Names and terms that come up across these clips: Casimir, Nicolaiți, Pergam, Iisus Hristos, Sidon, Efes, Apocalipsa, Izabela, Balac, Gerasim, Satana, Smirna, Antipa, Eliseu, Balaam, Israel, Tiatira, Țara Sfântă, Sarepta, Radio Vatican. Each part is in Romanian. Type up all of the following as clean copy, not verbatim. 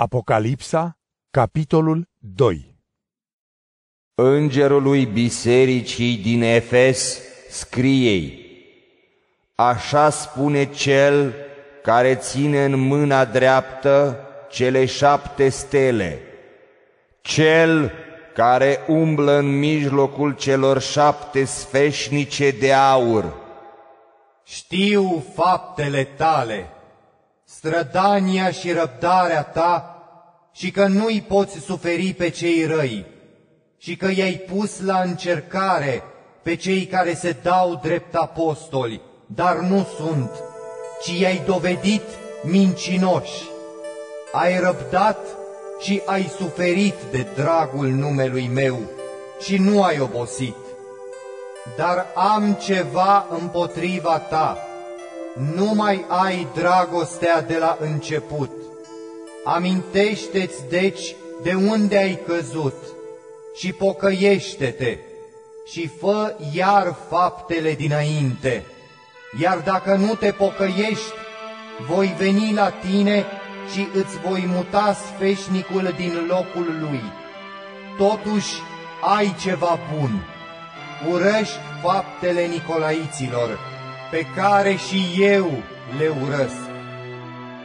Apocalipsa, capitolul 2. Îngerului bisericii din Efes scriei: așa spune cel care ține în mâna dreaptă cele 7 stele, cel care umblă în mijlocul celor 7 sfeșnice de aur. Știu faptele tale, strădania și răbdarea ta, și că nu-i poți suferi pe cei răi, și că i-ai pus la încercare pe cei care se dau drept apostoli, dar nu sunt, ci i-ai dovedit mincinoși. Ai răbdat și ai suferit de dragul numelui meu și nu ai obosit. Dar am ceva împotriva ta: nu mai ai dragostea de la început. Amintește-ți deci de unde ai căzut și pocăiește-te și fă iar faptele dinainte. Iar dacă nu te pocăiești, voi veni la tine și îți voi muta sfeșnicul din locul lui. Totuși ai ceva bun: urăști faptele nicolaiților, pe care și eu le urăsc.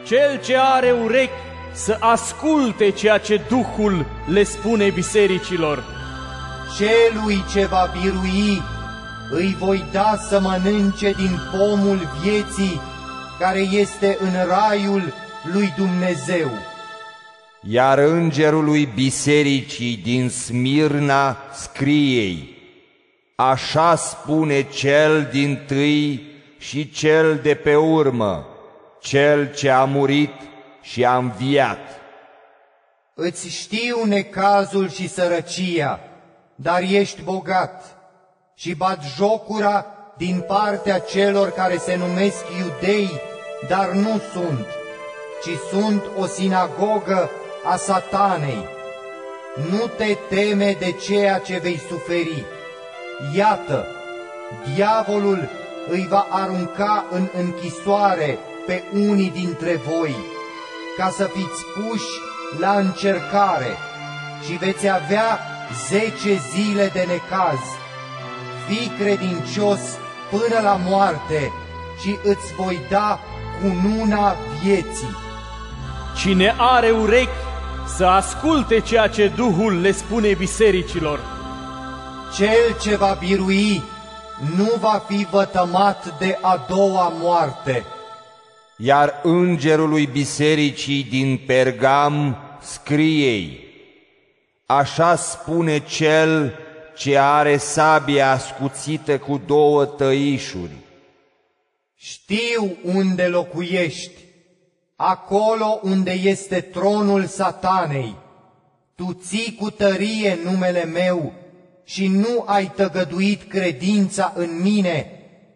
Cel ce are urechi să asculte ceea ce Duhul le spune bisericilor. Celui ce va birui, îi voi da să mănânce din pomul vieții care este în raiul lui Dumnezeu. Iar îngerului bisericii din Smirna scriei: așa spune cel dintâi și cel de pe urmă, cel ce a murit și a înviat. Îți știu necazul și sărăcia, dar ești bogat, și batjocura din partea celor care se numesc iudei, dar nu sunt, ci sunt o sinagogă a Satanei. Nu te teme de ceea ce vei suferi. Iată, diavolul îi va arunca în închisoare pe unii dintre voi, ca să fiți puși la încercare, și veți avea 10 zile de necaz. Fii credincios până la moarte și îți voi da cununa vieții. Cine are urechi să asculte ceea ce Duhul le spune bisericilor. Cel ce va birui nu va fi vătămat de a doua moarte. Iar îngerului bisericii din Pergam scriei: așa spune cel ce are sabia ascuțită cu 2 tăișuri. Știu unde locuiești, acolo unde este tronul Satanei. Tu ții cu tărie numele meu și nu ai tăgăduit credința în mine,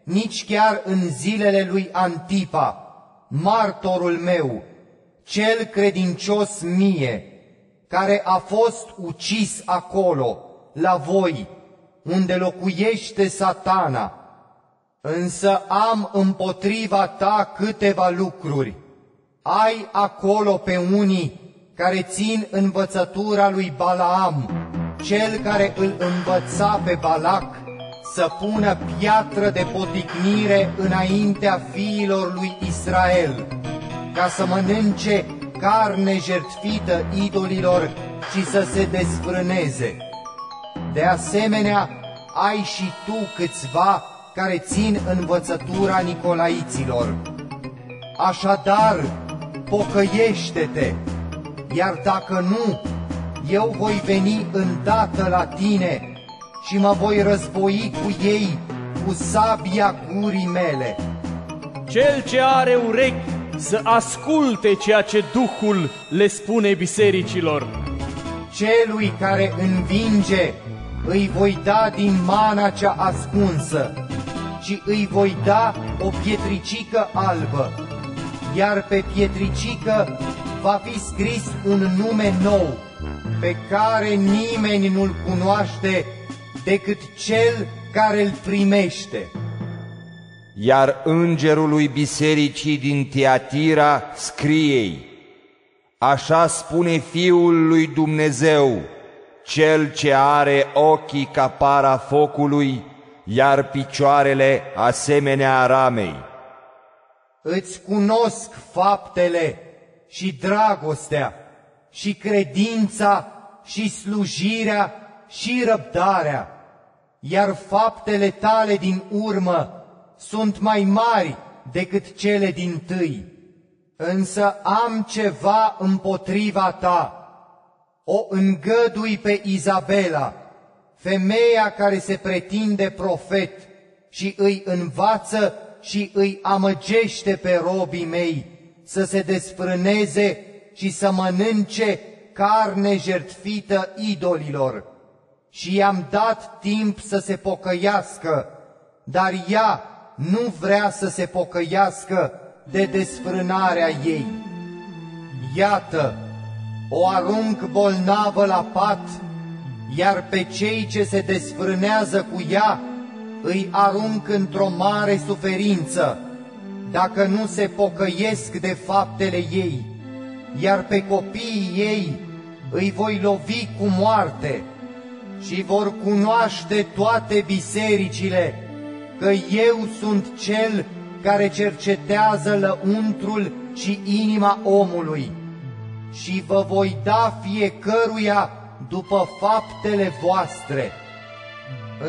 nici chiar în zilele lui Antipa, martorul meu, cel credincios mie, care a fost ucis acolo, la voi, unde locuiește Satana. Însă am împotriva ta câteva lucruri. Ai acolo pe unii care țin învățătura lui Balaam, cel care îl învăța pe Balac să pună piatră de poticnire înaintea fiilor lui Israel, ca să mănânce carne jertfită idolilor și să se desfrâneze. De asemenea, ai și tu câțiva care țin învățătura nicolaiților. Așadar, pocăiește-te, iar dacă nu, eu voi veni îndată la tine și mă voi război cu ei cu sabia gurii mele. Cel ce are urechi să asculte ceea ce Duhul le spune bisericilor. Celui care învinge, îi voi da din mana cea ascunsă și îi voi da o pietricică albă, iar pe pietricică va fi scris un nume nou, pe care nimeni nu-l cunoaște decât cel care îl primește. Iar îngerului bisericii din Tiatira scriei: Așa spune Fiul lui Dumnezeu, Cel ce are ochii ca para focului, iar picioarele asemenea ramei. Îți cunosc faptele și dragostea și credința și slujirea și răbdarea, iar faptele tale din urmă sunt mai mari decât cele dintâi. Însă am ceva împotriva ta. O îngădui pe Izabela, femeia care se pretinde profet și îi învață și îi amăgește pe robii mei să se desfrâneze și să mănânce carne jertfită idolilor. Și i-am dat timp să se pocăiască, dar ea nu vrea să se pocăiască de desfrânarea ei. Iată, o arunc bolnavă la pat, iar pe cei ce se desfrânează cu ea îi arunc într-o mare suferință, dacă nu se pocăiesc de faptele ei, iar pe copiii ei îi voi lovi cu moarte și vor cunoaște toate bisericile că eu sunt cel care cercetează lăuntrul și inima omului și vă voi da fiecăruia după faptele voastre.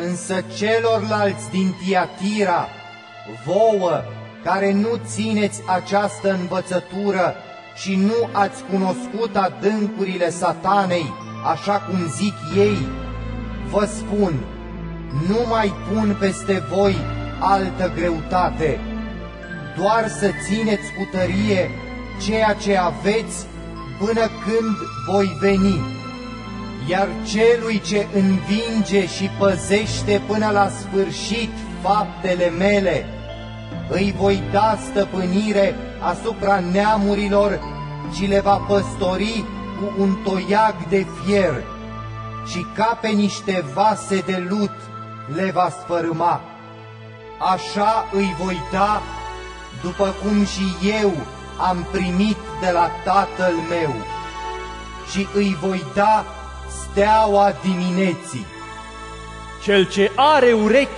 Însă celorlalți din Tiatira, vouă care nu țineți această învățătură și nu ați cunoscut adâncurile Satanei, așa cum zic ei, vă spun, nu mai pun peste voi altă greutate, doar să țineți cu tărie ceea ce aveți până când voi veni. Iar celui ce învinge și păzește până la sfârșit faptele mele, îi voi da stăpânire asupra neamurilor și le va păstori cu un toiag de fier și ca pe niște vase de lut le va sfărâma. Așa îi voi da, după cum și eu am primit de la Tatăl meu, și îi voi da steaua dimineții. Cel ce are urechi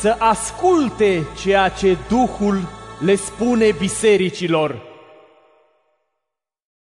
să asculte ceea ce Duhul le spune bisericilor.